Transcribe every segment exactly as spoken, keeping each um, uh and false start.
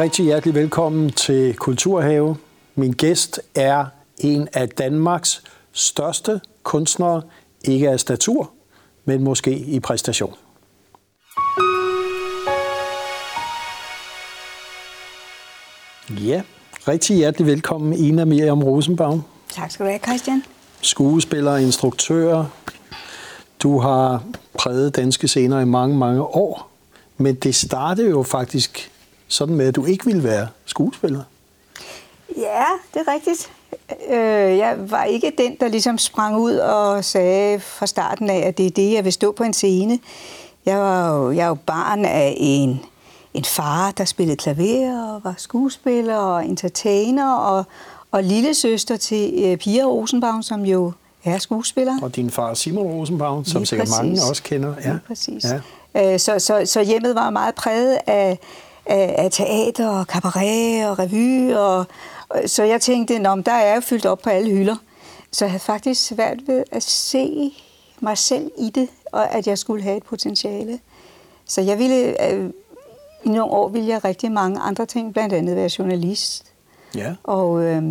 Rigtig hjertelig velkommen til Kulturhave. Min gæst er en af Danmarks største kunstnere, ikke af statur, men måske i præstation. Ja, rigtig hjertelig velkommen Ina-Miriam Rosenbaum. Tak skal du have, Christian. Skuespiller, instruktør. Du har præget danske scener i mange, mange år. Men det startede jo faktisk sådan med, at du ikke ville være skuespiller. Ja, det er rigtigt. Jeg var ikke den, der ligesom sprang ud og sagde fra starten af, at det er det, jeg vil stå på en scene. Jeg var jo, jeg var jo barn af en, en far, der spillede klaver og var skuespiller og entertainer og, og lillesøster til Pia Rosenbaum, som jo er skuespiller. Og din far Simon Rosenbaum, som sikkert mange også kender. Ja, præcis. Ja. Så, så, så hjemmet var meget præget af, af, af teater og cabaret og revy og så jeg tænkte, at der er jo fyldt op på alle hylder. Så jeg havde faktisk svært ved at se mig selv i det, og at jeg skulle have et potentiale. Så jeg ville, øh, i nogle år ville jeg rigtig mange andre ting, blandt andet være journalist. Ja. Og, øh,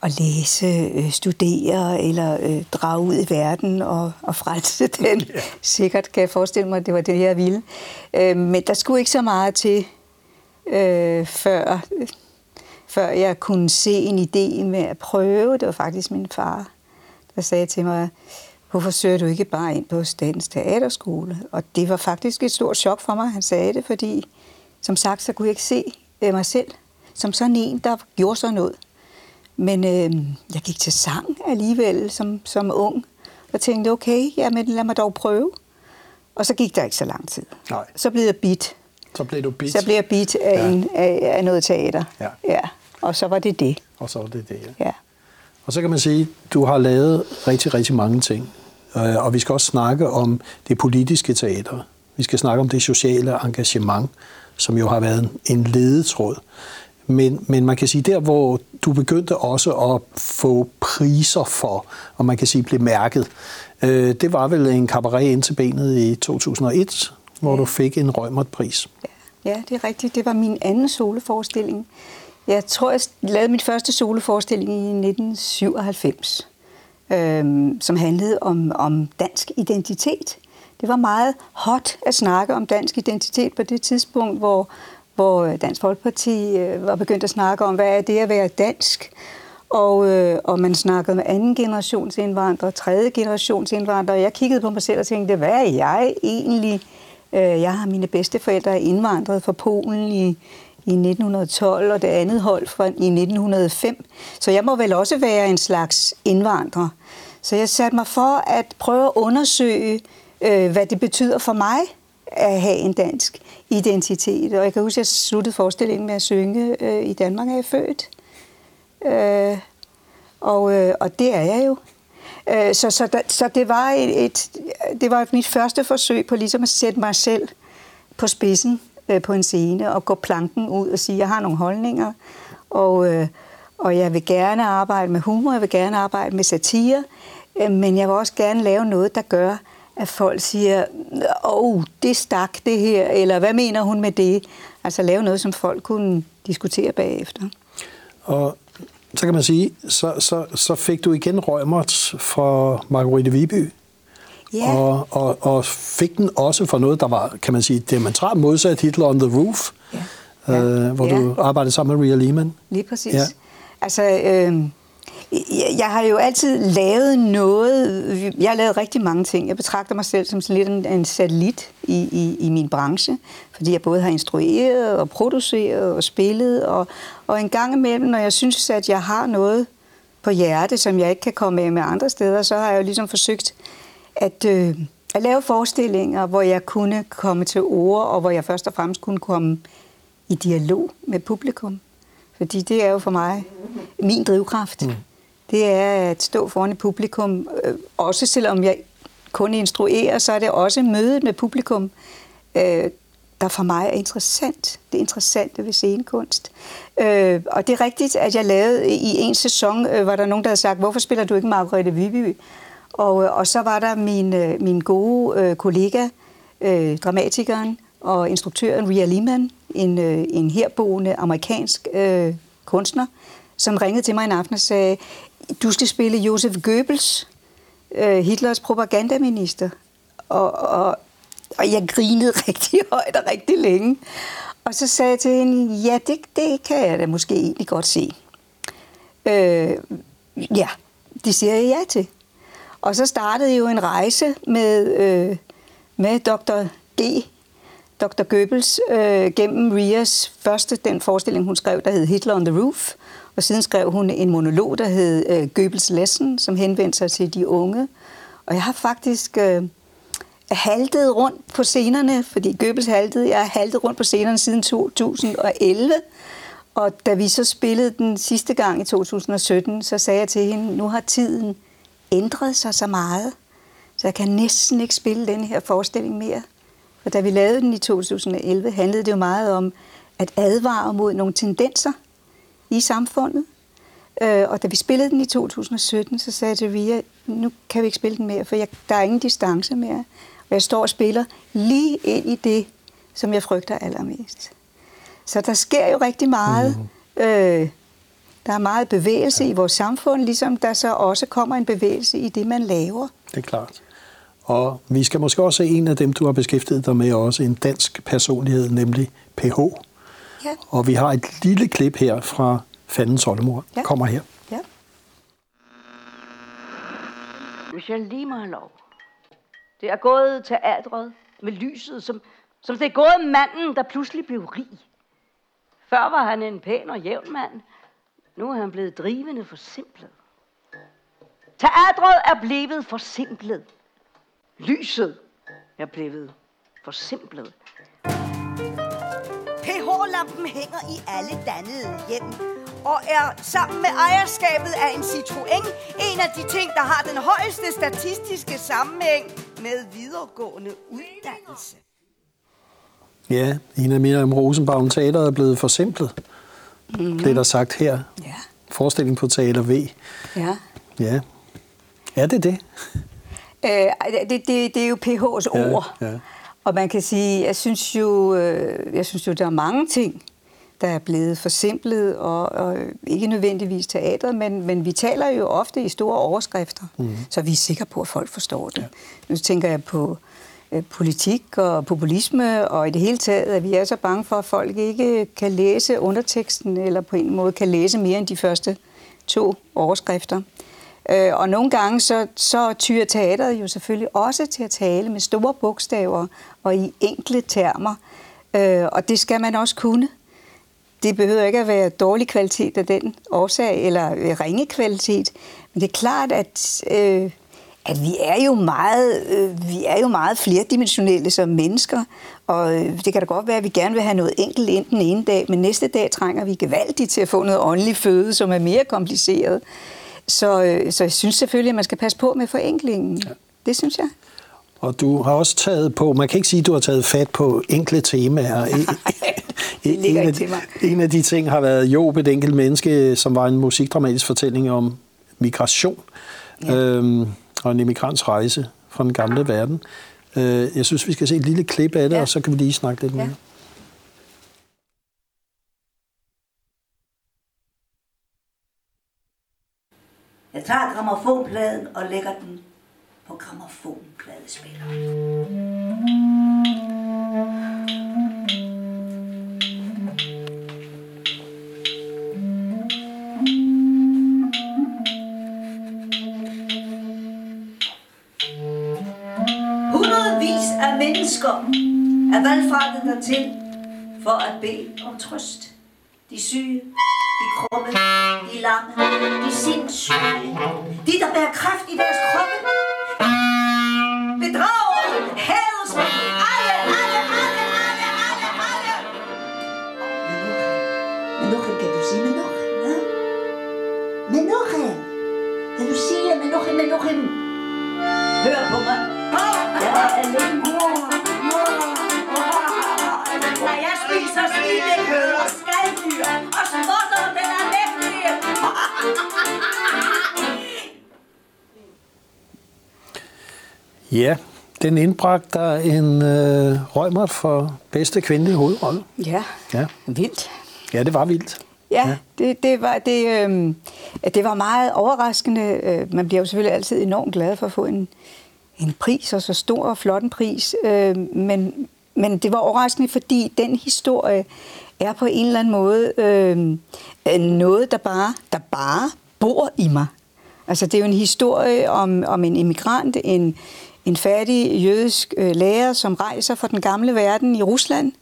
og læse, øh, studere eller øh, drage ud i verden og, og frelse den. Ja. Sikkert kan jeg forestille mig, at det var det, jeg ville. Øh, men der skulle ikke så meget til øh, før... før jeg kunne se en idé med at prøve. Det var faktisk min far, der sagde til mig, hvorfor søger du ikke bare ind på Statens Teaterskole? Og det var faktisk et stort chok for mig, han sagde det, fordi som sagt, så kunne jeg ikke se mig selv som sådan en, der gjorde sådan noget. Men øh, jeg gik til sang alligevel som, som ung, og tænkte, okay, jamen, lad mig dog prøve. Og så gik der ikke så lang tid. Nej. Så blev jeg bidt. Så blev du bit. Så blev jeg bit af, ja. en, af, af noget teater. Ja. Ja. Og så var det det. Og så var det det, ja. Ja. Og så kan man sige, at du har lavet rigtig, rigtig mange ting. Og vi skal også snakke om det politiske teater. Vi skal snakke om det sociale engagement, som jo har været en ledetråd. Men, men man kan sige, der hvor du begyndte også at få priser for, og man kan sige, blev mærket, det var vel en cabaret ind til benet i to tusind og et, hvor du fik en Rømertpris. Ja, det er rigtigt. Det var min anden soloforestilling. Jeg tror, jeg lavede min første soloforestilling i nitten syvoghalvfems, øh, som handlede om, om dansk identitet. Det var meget hot at snakke om dansk identitet på det tidspunkt, hvor, hvor Dansk Folkeparti var begyndt at snakke om, hvad er det at være dansk? Og, øh, og man snakkede med anden generations indvandrere, tredje generations indvandrere. Jeg kiggede på mig selv og tænkte, hvad er jeg egentlig? Jeg har mine bedsteforældre indvandret fra Polen i, i nitten tolv, og det andet hold fra i nitten nul fem. Så jeg må vel også være en slags indvandrer. Så jeg satte mig for at prøve at undersøge, øh, hvad det betyder for mig at have en dansk identitet. Og jeg kan huske, at jeg sluttede forestillingen med at synge, øh, i Danmark er jeg født. Øh, og, øh, og det er jeg jo. Så, så, der, så det, var et, et, det var mit første forsøg på ligesom at sætte mig selv på spidsen øh, på en scene og gå planken ud og sige, at jeg har nogle holdninger, og, øh, og jeg vil gerne arbejde med humor, jeg vil gerne arbejde med satire, øh, men jeg vil også gerne lave noget, der gør, at folk siger, åh, det stak det her, eller hvad mener hun med det? Altså lave noget, som folk kunne diskutere bagefter. Og så kan man sige, så, så, så fik du igen Rømert fra Marguerite Viby, yeah. og, og, og fik den også for noget, der var, kan man sige, demonstrant modsat Hitler on the Roof, yeah. Yeah. Øh, hvor yeah. du arbejdede sammen med Ria Lehmann. Lige præcis. Ja. Altså, øh, jeg har jo altid lavet noget, jeg har lavet rigtig mange ting. Jeg betragter mig selv som lidt en, en satellit i, i, i min branche, fordi jeg både har instrueret og produceret og spillet, og, og en gang imellem, når jeg synes, at jeg har noget på hjerte, som jeg ikke kan komme af med andre steder, så har jeg jo ligesom forsøgt at, øh, at lave forestillinger, hvor jeg kunne komme til ord, og hvor jeg først og fremmest kunne komme i dialog med publikum. Fordi det er jo for mig min drivkraft. Mm. Det er at stå foran et publikum. Også selvom jeg kun instruerer, så er det også mødet med publikum, der for mig er interessant. Det interessante ved scenekunst. Og det er rigtigt, at jeg lavede i en sæson, var der nogen, der havde sagt, hvorfor spiller du ikke Marguerite Viby? Og, og så var der min, min gode kollega, dramatikeren og instruktøren Ria Lehmann en, øh, en herboende amerikansk øh, kunstner, som ringede til mig en aften og sagde, du skal spille Joseph Goebbels, øh, Hitlers propagandaminister. Og, og, og jeg grinede rigtig højt og rigtig længe. Og så sagde jeg til hende, ja, det, det kan jeg da måske egentlig godt se. Øh, ja, det siger jeg ja til. Og så startede jo en rejse med, øh, med doktor D., doktor Goebbels, øh, gennem Rias første, den forestilling, hun skrev, der hed Hitler on the Roof. Og siden skrev hun en monolog, der hed øh, Goebbels Lesson, som henvendte sig til de unge. Og jeg har faktisk øh, haltet rundt på scenerne, fordi Goebbels haltede, jeg har haltet rundt på scenerne siden to tusind og elleve. Og da vi så spillede den sidste gang i to tusind og sytten, så sagde jeg til hende, nu har tiden ændret sig så meget, så jeg kan næsten ikke spille den her forestilling mere. For da vi lavede den i to tusind og elleve, handlede det jo meget om at advare mod nogle tendenser i samfundet. Og da vi spillede den i to tusind og sytten, så sagde jeg til Ria, nu kan vi ikke spille den mere, for jeg, der er ingen distance mere. Og jeg står og spiller lige ind i det, som jeg frygter allermest. Så der sker jo rigtig meget. Mm. Øh, der er meget bevægelse ja. i vores samfund, ligesom der så også kommer en bevægelse i det, man laver. Det er klart. Og vi skal måske også se en af dem, du har beskæftiget dig med, også en dansk personlighed, nemlig P H. Ja. Og vi har et lille klip her fra Fandens Oldemor. Ja. Kommer her. Ja. Hvis jeg lige må have lov. Det er gået teatret med lyset, som, som det er gået manden, der pludselig blev rig. Før var han en pæn og jævn mand. Nu er han blevet drivende forsimplet. Teatret er blevet forsimplet. Lyset er blevet forsimplet. P H-lampen hænger i alle dannede hjem og er sammen med ejerskabet af en Citroën en af de ting, der har den højeste statistiske sammenhæng med videregående uddannelse. Ja, Ina-Miriam Rosenbaum, teateret er blevet forsimplet. Mm-hmm. Det er der sagt her. Ja. Forestilling på Teater V. Ja. Ja. Er det det? Øh, det, det, det er jo P H's ord. Ja, ja. Og man kan sige, jeg synes jo, jeg synes jo, der er mange ting, der er blevet forsimplet, og, og ikke nødvendigvis teatret, men, men vi taler jo ofte i store overskrifter, mm-hmm. så vi er sikre på, at folk forstår det. Ja. Nu tænker jeg på politik og populisme, og i det hele taget, at vi er så bange for, at folk ikke kan læse underteksten, eller på en måde kan læse mere end de første to overskrifter. Og nogle gange, så, så tyrer teateret jo selvfølgelig også til at tale med store bogstaver og i enkle termer, og det skal man også kunne. Det behøver ikke at være dårlig kvalitet af den årsag, eller ringe kvalitet, men det er klart, at... Øh, at vi er jo meget, øh, vi er jo meget flerdimensionelle som mennesker, og det kan da godt være, at vi gerne vil have noget enkelt ind den ene dag, men næste dag trænger vi gevaldigt til at få noget åndelig føde, som er mere kompliceret. Så, øh, så jeg synes selvfølgelig, at man skal passe på med forenklingen. Ja. Det synes jeg. Og du har også taget på, man kan ikke sige, at du har taget fat på enkle temaer. en, en, af, en af de ting har været Job, et enkelt menneske, som var en musikdramatisk fortælling om migration. Ja. Øhm, og en emigrants rejse fra den gamle verden. Jeg synes, vi skal se et lille klip af det, ja. og så kan vi lige snakke lidt mere. Ja. Jeg tager grammofonpladen og lægger den på grammofonpladespilleren. Mennesker er valgfartet dertil for at bede om trøst. De syge, de krumme, de lamme, de sindssyge, de der bærer kræft i deres kroppe, bedrager, hædelsmænd, alle, alle, alle, alle, alle, alle. Menuchen, kan du sige menuchen, hva'? Menuchen, kan du sige menuchen, menuchen? Hør på mig. Jeg er alene. Når jeg spiser svinekød og skalddyr og spotter, den er mægtig. Ja, Den indbragte der en øh, Reumert for bedste kvindelige hovedrolle. Ja, ja, vildt. Ja, det var vildt. Ja, ja. Det, det, var, det, øh, det var meget overraskende. Man bliver jo selvfølgelig altid enormt glad for at få en, en pris, og så stor og flot en pris. Øh, men, men det var overraskende, fordi den historie er på en eller anden måde øh, noget, der bare, der bare bor i mig. Altså, det er jo en historie om, om en immigrant, en, en fattig jødisk øh, lærer, som rejser fra den gamle verden i Rusland,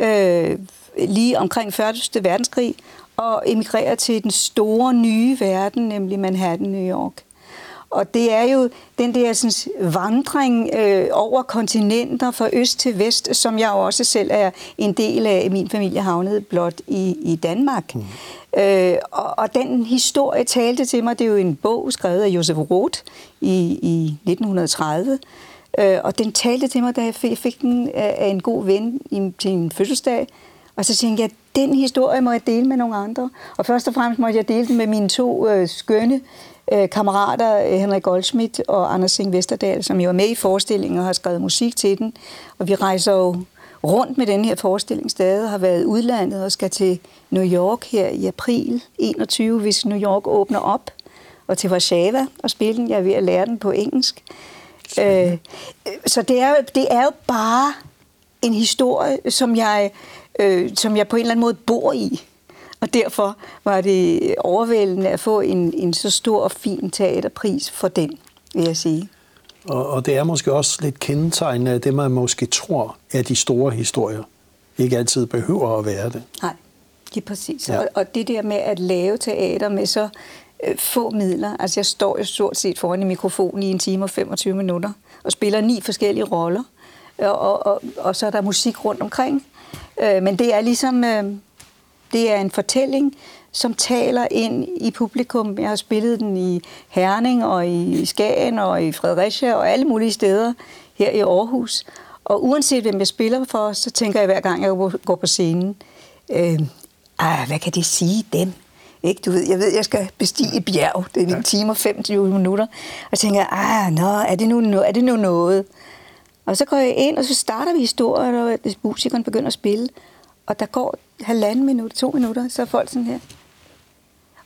øh, lige omkring første verdenskrig, og emigrerer til den store nye verden, nemlig Manhattan, New York. Og det er jo den der sådan, vandring øh, over kontinenter fra øst til vest, som jeg også selv er en del af. Min familie havnede blot i, i Danmark. Mm. Øh, og, og den historie talte til mig. Det er jo en bog skrevet af Joseph Roth i, i nitten tredive. Øh, og den talte til mig, da jeg fik den af en god ven i, til en fødselsdag. Og så tænkte jeg, at den historie må jeg dele med nogle andre. Og først og fremmest måtte jeg dele den med mine to øh, skønne kammerater, Henrik Goldschmidt og Anders Singh Vesterdal, som jo er med i forestillingen og har skrevet musik til den. Og vi rejser jo rundt med den her forestilling stadig, har været udlandet og skal til New York her i april enogtyve, hvis New York åbner op, og til Warszawa og spille den. Jeg er ved at lære den på engelsk. Øh, så det er, det er jo bare en historie, som jeg, øh, som jeg på en eller anden måde bor i. Og derfor var det overvældende at få en, en så stor og fin teaterpris for den, vil jeg sige. Og, og det er måske også lidt kendetegnende af det, man måske tror, at de store historier ikke altid behøver at være det. Nej, det er præcis. Ja. Og, og det der med at lave teater med så øh, få midler. Altså jeg står jo stort set foran en mikrofon i en time og femogtyve minutter og spiller ni forskellige roller. Og, og, og, og så er der musik rundt omkring. Øh, men det er ligesom... Øh, Det er en fortælling, som taler ind i publikum. Jeg har spillet den i Herning og i Skagen og i Fredericia og alle mulige steder her i Aarhus. Og uanset hvem jeg spiller for, så tænker jeg hver gang, jeg går på scenen, øh, ah, hvad kan det sige dem? Ikke, du ved, jeg ved, jeg skal bestige et bjerg. Det er en time og femogtyve minutter. Og så tænker jeg, ah, nå, er det nu, er det nu noget? Og så går jeg ind, og så starter vi historien, og musikeren begynder at spille. Og der går halvanden minut, to minutter, så er folk sådan her.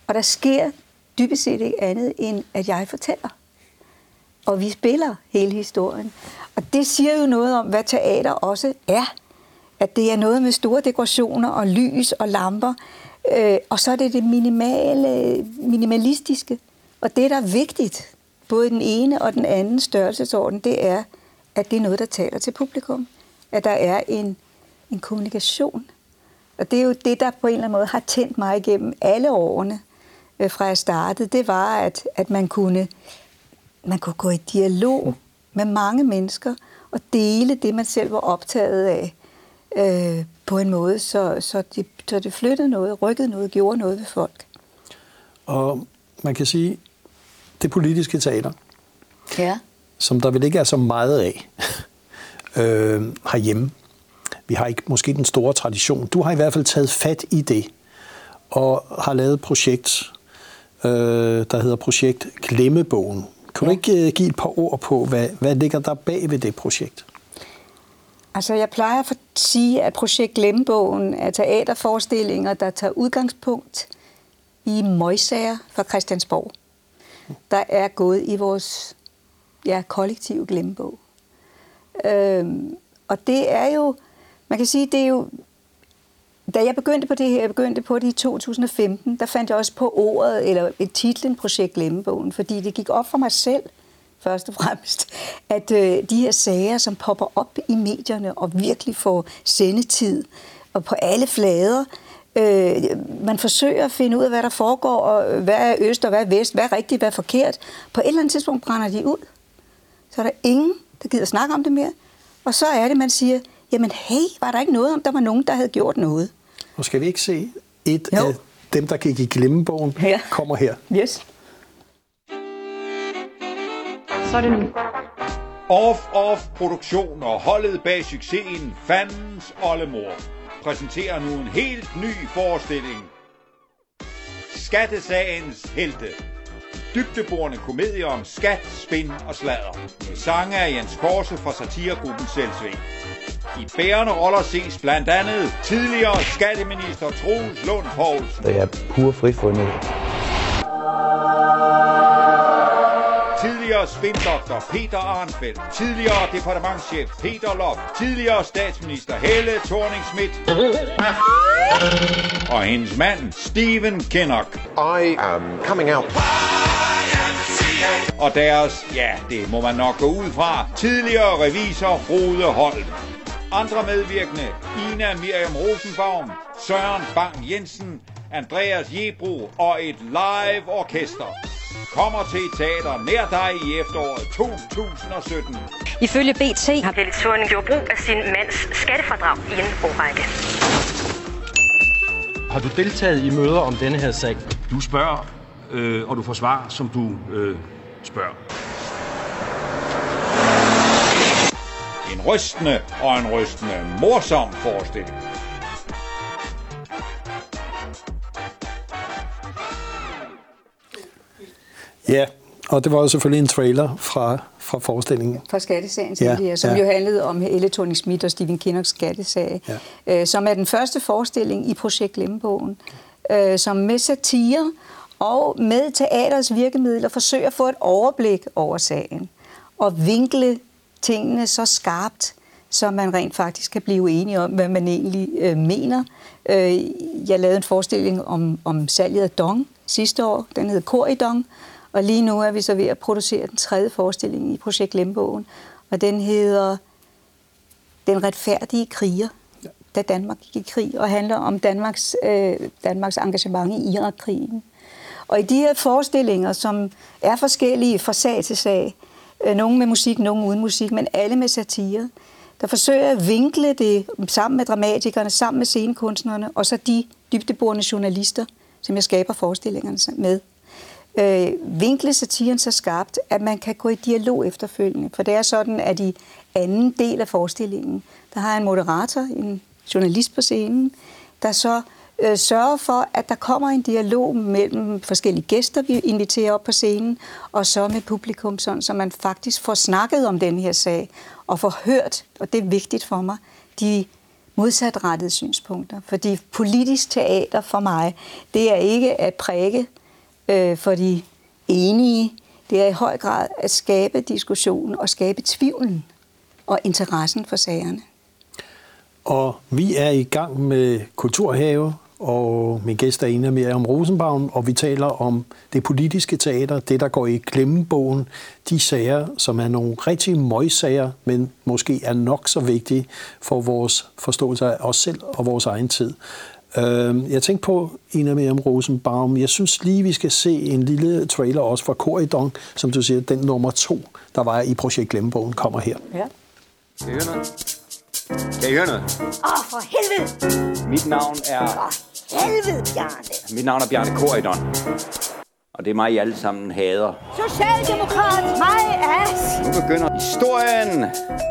Og der sker dybest set ikke andet, end at jeg fortæller. Og vi spiller hele historien. Og det siger jo noget om, hvad teater også er. At det er noget med store dekorationer og lys og lamper. Øh, og så er det det minimale, minimalistiske. Og det, der er vigtigt, både den ene og den anden størrelsesorden, det er, at det er noget, der taler til publikum. At der er en... en kommunikation. Og det er jo det, der på en eller anden måde har tændt mig igennem alle årene, øh, fra jeg startede. Det var, at, at man, kunne, man kunne gå i dialog med mange mennesker og dele det, man selv var optaget af, øh, på en måde, så, så, det, så det flyttede noget, rykkede noget, gjorde noget ved folk. Og man kan sige, det politiske teater, ja, som der vel ikke er så meget af øh, herhjemme. Vi har ikke måske den store tradition. Du har i hvert fald taget fat i det og har lavet et projekt, øh, der hedder Projekt Glemmebogen. Kan du ikke give et par ord på, hvad, hvad ligger der bag ved det projekt? Altså, jeg plejer at sige, at Projekt Glemmebogen er teaterforestillinger, der tager udgangspunkt i møgsager fra Christiansborg, der er gået i vores ja, kollektive glemmebog. Øhm, og det er jo... Man kan sige, det er jo, da jeg begyndte på det her, jeg begyndte på det i to tusind og femten, der fandt jeg også på ordet, eller et titlen Projekt Glemmebogen, fordi det gik op for mig selv, først og fremmest, at øh, de her sager, som popper op i medierne og virkelig får sendetid, og på alle flader, øh, man forsøger at finde ud af, hvad der foregår, og hvad er øst og hvad er vest, hvad er rigtigt, hvad er forkert. På et eller andet tidspunkt brænder de ud, så er der ingen, der gider snakke om det mere, og så er det, man siger, jamen hey, var der ikke noget om, der var nogen, der havde gjort noget? Nu skal vi ikke se, et jo. Af dem, der gik i glemmebogen, ja. Kommer her. Yes. Så er det nu. Off-off-produktion og holdet bag succesen Fandens Oldemor præsenterer nu en helt ny forestilling. Skattesagens helte. dybdeborende komedier om skat, spin og sladder. Med sange af Jens Korse fra satiregruppen Selvsving. I bærende roller ses blandt andet tidligere skatteminister Troels Lund Pouls. Det er pur frifundet. Tidligere spindoktor Peter Arnfeldt, tidligere departementschef Peter Lof, tidligere statsminister Helle Thorning-Schmidt og hendes mand Stephen Kinnock. I am coming out. Og deres, ja, det må man nok gå ud fra, tidligere revisor Rude Holm. Andre medvirkende Ina-Miriam Rosenbaum, Søren Bang Jensen, Andreas Jebro og et live orkester. Kommer til teater nær dig i efteråret to tusind og sytten. Ifølge B T har Helle Thorning gjort brug af sin mands skattefradrag i en årrække. Har du deltaget i møder om denne her sag? Du spørger, øh, og du får svar, som du øh, spørger. En rystende og en rystende morsom forestilling. Ja, og det var jo selvfølgelig en trailer fra, fra forestillingen. Fra skattesagen, ja, det, som ja. jo handlede om Helle Thorning-Schmidt og Stephen Kinnocks skattesag, ja. øh, som er den første forestilling i Projekt Glemmebogen, øh, som med satire og med teaters virkemidler forsøger at få et overblik over sagen og vinkle tingene så skarpt, så man rent faktisk kan blive enige om, hvad man egentlig øh, mener. Øh, jeg lavede en forestilling om, om salget af Dong sidste år. Den hed Corydon, og lige nu er vi så ved at producere den tredje forestilling i Projekt Glemmebogen, og den hedder Den retfærdige kriger, da Danmark gik i krig, og handler om Danmarks, øh, Danmarks engagement i Irak-krigen. Og i de her forestillinger, som er forskellige fra sag til sag, øh, nogle med musik, nogle uden musik, men alle med satire, der forsøger at vinkle det sammen med dramatikerne, sammen med scenekunstnerne, og så de dybdeborende journalister, som jeg skaber forestillingerne med. Øh, vinkle satiren så skarpt, at man kan gå i dialog efterfølgende. For det er sådan, at i anden del af forestillingen, der har en moderator, en journalist på scenen, der så øh, sørger for, at der kommer en dialog mellem forskellige gæster, vi inviterer op på scenen, og så med publikum, sådan, så man faktisk får snakket om den her sag, og får hørt, og det er vigtigt for mig, de modsatrettede synspunkter. Fordi politisk teater for mig, det er ikke at præge øh, for de enige. Det er i høj grad at skabe diskussionen og skabe tvivlen og interessen for sagerne. Og vi er i gang med Kulturhave, og min gæst er Ina-Miriam Rosenbaum, og vi taler om det politiske teater, det der går i glemmebogen, de sager, som er nogle rigtig møgsager, men måske er nok så vigtige for vores forståelse af os selv og vores egen tid. Jeg tænkte på Ina-Miriam Rosenbaum. Jeg synes lige, vi skal se en lille trailer også fra Corydon, som du siger, den nummer to, der var i Projekt Glemmebogen, kommer her. Ja. Kan I høre noget? Kan I høre noget? Åh, oh, for helvede! Mit navn er... For helvede, Bjarne! Mit navn er Bjarne Corydon. Og det er mig, I alle sammen hader. Socialdemokrat, my ass! Nu begynder historien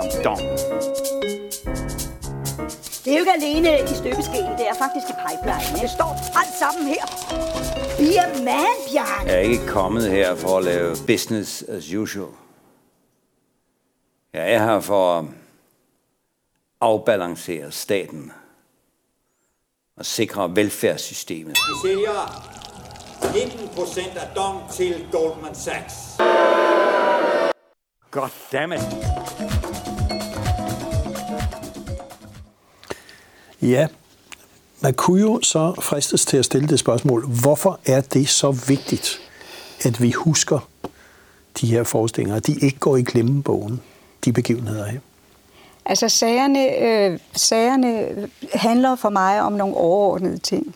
om Dong. Det er jo ikke alene i støbeskeen, det er faktisk i pipeline. Det står alt sammen her. Be a man, Bjarne! Jeg er ikke kommet her for at lave business as usual. Jeg er her for... afbalancere staten og sikre velfærdssystemet. Vi sælger nitten procent af Dong til Goldman Sachs. Goddammit! Ja, man kunne jo så fristes til at stille det spørgsmål, hvorfor er det så vigtigt, at vi husker de her forestillinger, de ikke går i glemmebogen, de begivenheder her? Altså, sagerne, øh, sagerne handler for mig om nogle overordnede ting.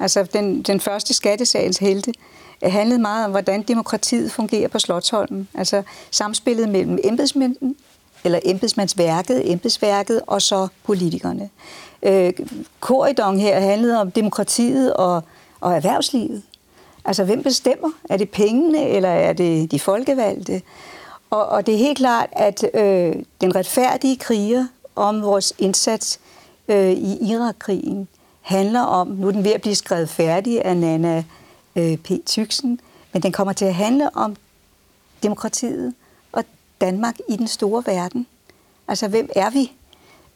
Altså, den, den første skattesagens helte handlede meget om, hvordan demokratiet fungerer på Slotsholmen. Altså, samspillet mellem embedsmænden, eller embedsmandsværket, embedsværket og så politikerne. Øh, Corydon her handlede om demokratiet og, og erhvervslivet. Altså, hvem bestemmer? Er det pengene, eller er det de folkevalgte? Og, og det er helt klart, at øh, den retfærdige kriger om vores indsats øh, i Irak-krigen handler om, nu er den ved at blive skrevet færdig af Nana øh, P. Tyksen, Men den kommer til at handle om demokratiet og Danmark i den store verden. Altså, hvem er vi?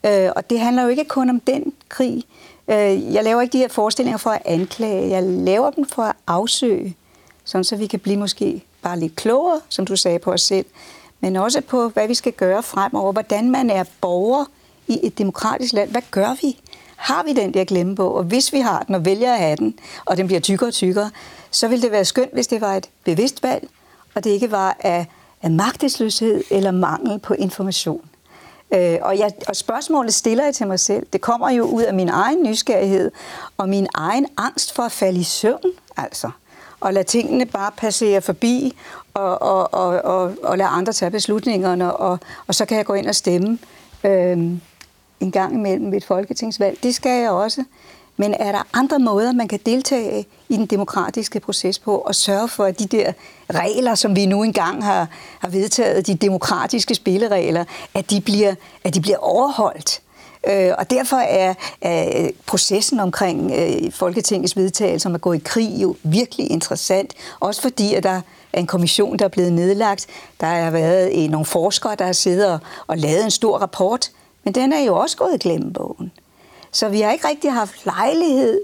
Øh, og det handler jo ikke kun om den krig. Øh, jeg laver ikke de her forestillinger for at anklage. Jeg laver dem for at afsøge, sådan så vi kan blive måske bare lidt klogere, som du sagde, på os selv, men også på, hvad vi skal gøre fremover. Hvordan man er borger i et demokratisk land. Hvad gør vi? Har vi den der glemmebog? Og hvis vi har den og vælger at have den, og den bliver tykkere og tykkere, så ville det være skønt, hvis det var et bevidst valg, og det ikke var af, af magtesløshed eller mangel på information. Øh, og, jeg, og spørgsmålet stiller jeg til mig selv. Det kommer jo ud af min egen nysgerrighed og min egen angst for at falde i søvn, altså. Og lade tingene bare passere forbi og, og, og, og, og lade andre tage beslutningerne, og, og så kan jeg gå ind og stemme øh, en gang imellem ved et folketingsvalg. Det skal jeg også. Men er der andre måder, man kan deltage i den demokratiske proces på og sørge for, at de der regler, som vi nu engang har, har vedtaget, de demokratiske spilleregler, at de bliver, at de bliver overholdt? Øh, og derfor er, er processen omkring øh, Folketingets vedtagelse om at gå i krig jo virkelig interessant. Også fordi, at der er en kommission, der er blevet nedlagt. Der har været nogle forskere, der har siddet og, og lavet en stor rapport. Men den er jo også gået i glemmebogen. Så vi har ikke rigtig haft lejlighed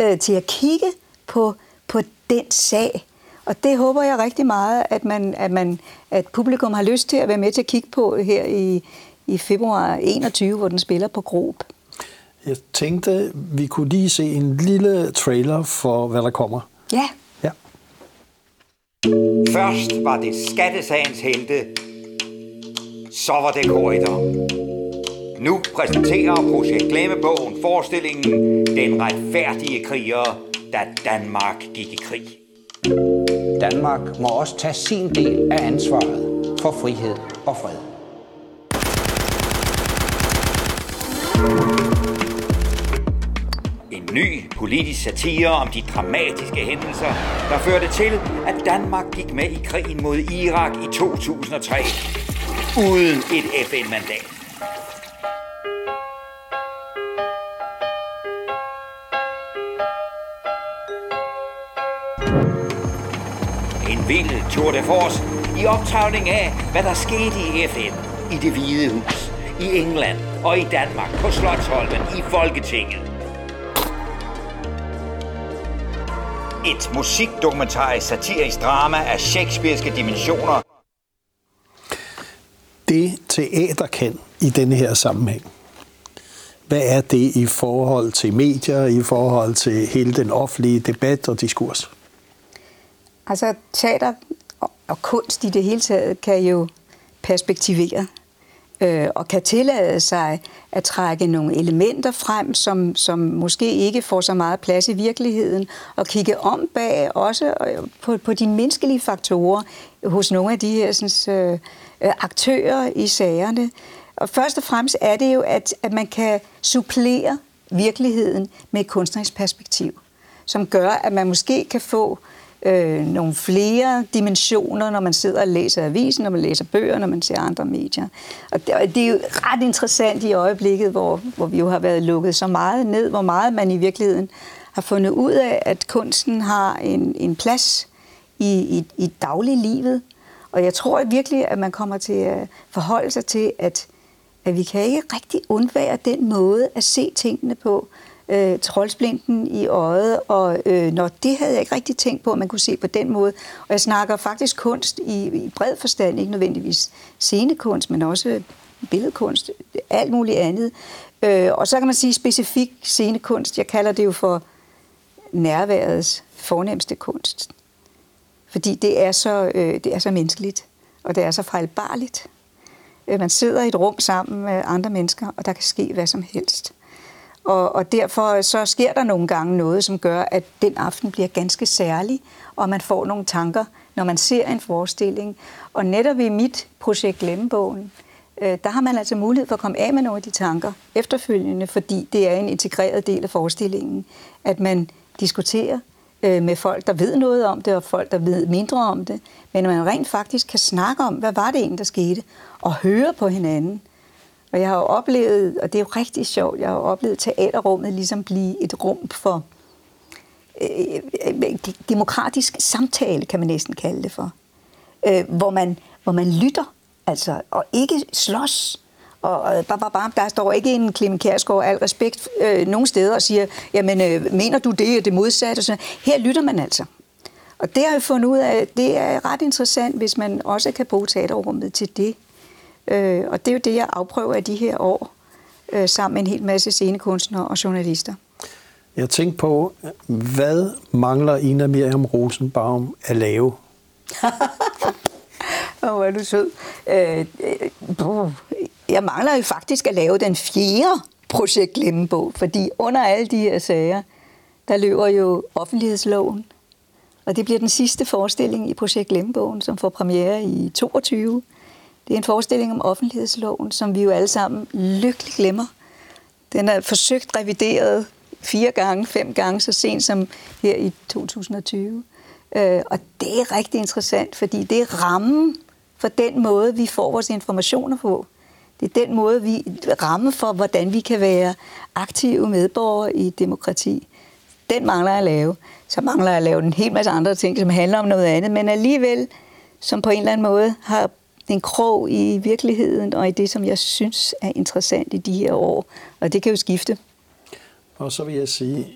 øh, til at kigge på, på den sag. Og det håber jeg rigtig meget, at, man, at, man, at publikum har lyst til at være med til at kigge på her i, i februar enogtyve, hvor den spiller på Grob. Jeg tænkte, vi kunne lige se en lille trailer for, hvad der kommer. Ja. ja. Først var det skattesagens helte, så var det Corydon. Nu præsenterer Projekt Glemmebogen forestillingen Den retfærdige kriger, da Danmark gik i krig. Danmark må også tage sin del af ansvaret for frihed og fred. En ny politisk satire om de dramatiske hændelser, der førte til, at Danmark gik med i krigen mod Irak i to tusind og tre, uden et F N-mandat. Vild Tour de Force i optagning af, hvad der skete i F N, i Det Hvide Hus, i England og i Danmark, på Slotsholmen, i Folketinget. Et musikdokumentarisk satirisk drama af shakespearske dimensioner. Det teater kan i denne her sammenhæng. Hvad er det i forhold til medier, i forhold til hele den offentlige debat og diskurs? Altså, teater og kunst i det hele taget kan jo perspektivere øh, og kan tillade sig at trække nogle elementer frem, som, som måske ikke får så meget plads i virkeligheden, og kigge om bag også på, på de menneskelige faktorer hos nogle af de her synes, øh, aktører i sagerne. Og først og fremmest er det jo, at, at man kan supplere virkeligheden med et kunstnerisk perspektiv, som gør, at man måske kan få Øh, nogle flere dimensioner, når man sidder og læser avisen, når man læser bøger, når man ser andre medier. Og det, og det er jo ret interessant i øjeblikket, hvor, hvor vi jo har været lukket så meget ned, hvor meget man i virkeligheden har fundet ud af, at kunsten har en, en plads i, i, i dagliglivet. Og jeg tror virkelig, at man kommer til at forholde sig til, at, at vi kan ikke rigtig undvære den måde at se tingene på, Øh, troldsplinten i øjet, og øh, når det havde jeg ikke rigtig tænkt på, at man kunne se på den måde. Og jeg snakker faktisk kunst i, i bred forstand, ikke nødvendigvis scenekunst, men også billedkunst, alt muligt andet. Øh, og så kan man sige specifik scenekunst. Jeg kalder det jo for nærværets fornemste kunst. Fordi det er så, øh, det er så menneskeligt, og det er så fejlbarligt. Øh, man sidder i et rum sammen med andre mennesker, og der kan ske hvad som helst. Og, og derfor så sker der nogle gange noget, som gør, at den aften bliver ganske særlig, og man får nogle tanker, når man ser en forestilling. Og netop i mit projekt Glemmebogen, øh, der har man altså mulighed for at komme af med nogle af de tanker efterfølgende, fordi det er en integreret del af forestillingen, at man diskuterer øh, med folk, der ved noget om det, og folk, der ved mindre om det, men man rent faktisk kan snakke om, hvad var det egentlig, der skete, og høre på hinanden. Og jeg har jo oplevet, og det er jo rigtig sjovt, jeg har jo oplevet teaterrummet ligesom blive et rum for øh, demokratisk samtale, kan man næsten kalde det for. Øh, hvor, man, hvor man lytter, altså, og ikke slås. Og, og bar, bar, bar, der står ikke en Clement Kjærsgaard, al respekt, øh, nogle steder og siger, jamen, øh, mener du det og det modsatte? Og sådan. Her lytter man altså. Og det har jeg fundet ud af, det er ret interessant, hvis man også kan bruge teaterrummet til det. Øh, og det er jo det, jeg afprøver af de her år, øh, sammen med en hel masse scenekunstnere og journalister. Jeg tænkte på, hvad mangler Ina-Miriam Rosenbaum at lave? Åh, hvor er du sød. Øh, øh, jeg mangler jo faktisk at lave den fjerde Projekt Glemmebog, fordi under alle de her sager, der løber jo offentlighedsloven. Og det bliver den sidste forestilling i Projekt Glemmebogen, som får premiere i toogtyve. Det er en forestilling om offentlighedsloven, som vi jo alle sammen lykkeligt glemmer. Den er forsøgt revideret fire gange, fem gange, så sent som her i to tusind og tyve. Og det er rigtig interessant, fordi det er rammen for den måde, vi får vores informationer på. Det er den måde, vi rammer for, hvordan vi kan være aktive medborgere i demokrati. Den mangler jeg at lave. Så mangler jeg at lave en hel masse andre ting, som handler om noget andet, men alligevel, som på en eller anden måde har en krog i virkeligheden og i det, som jeg synes er interessant i de her år. Og det kan jo skifte. Og så vil jeg sige,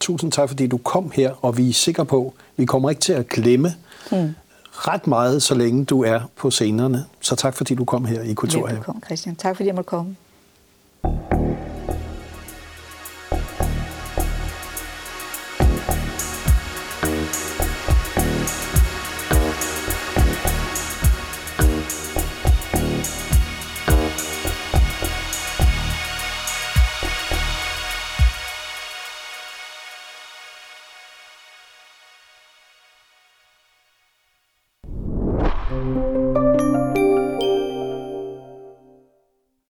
tusind tak, fordi du kom her, og vi er sikre på, vi kommer ikke til at glemme hmm. ret meget, så længe du er på scenerne. Så tak, fordi du kom her i Kulturhaven. Velbekomme, Christian. Tak, fordi jeg måtte komme.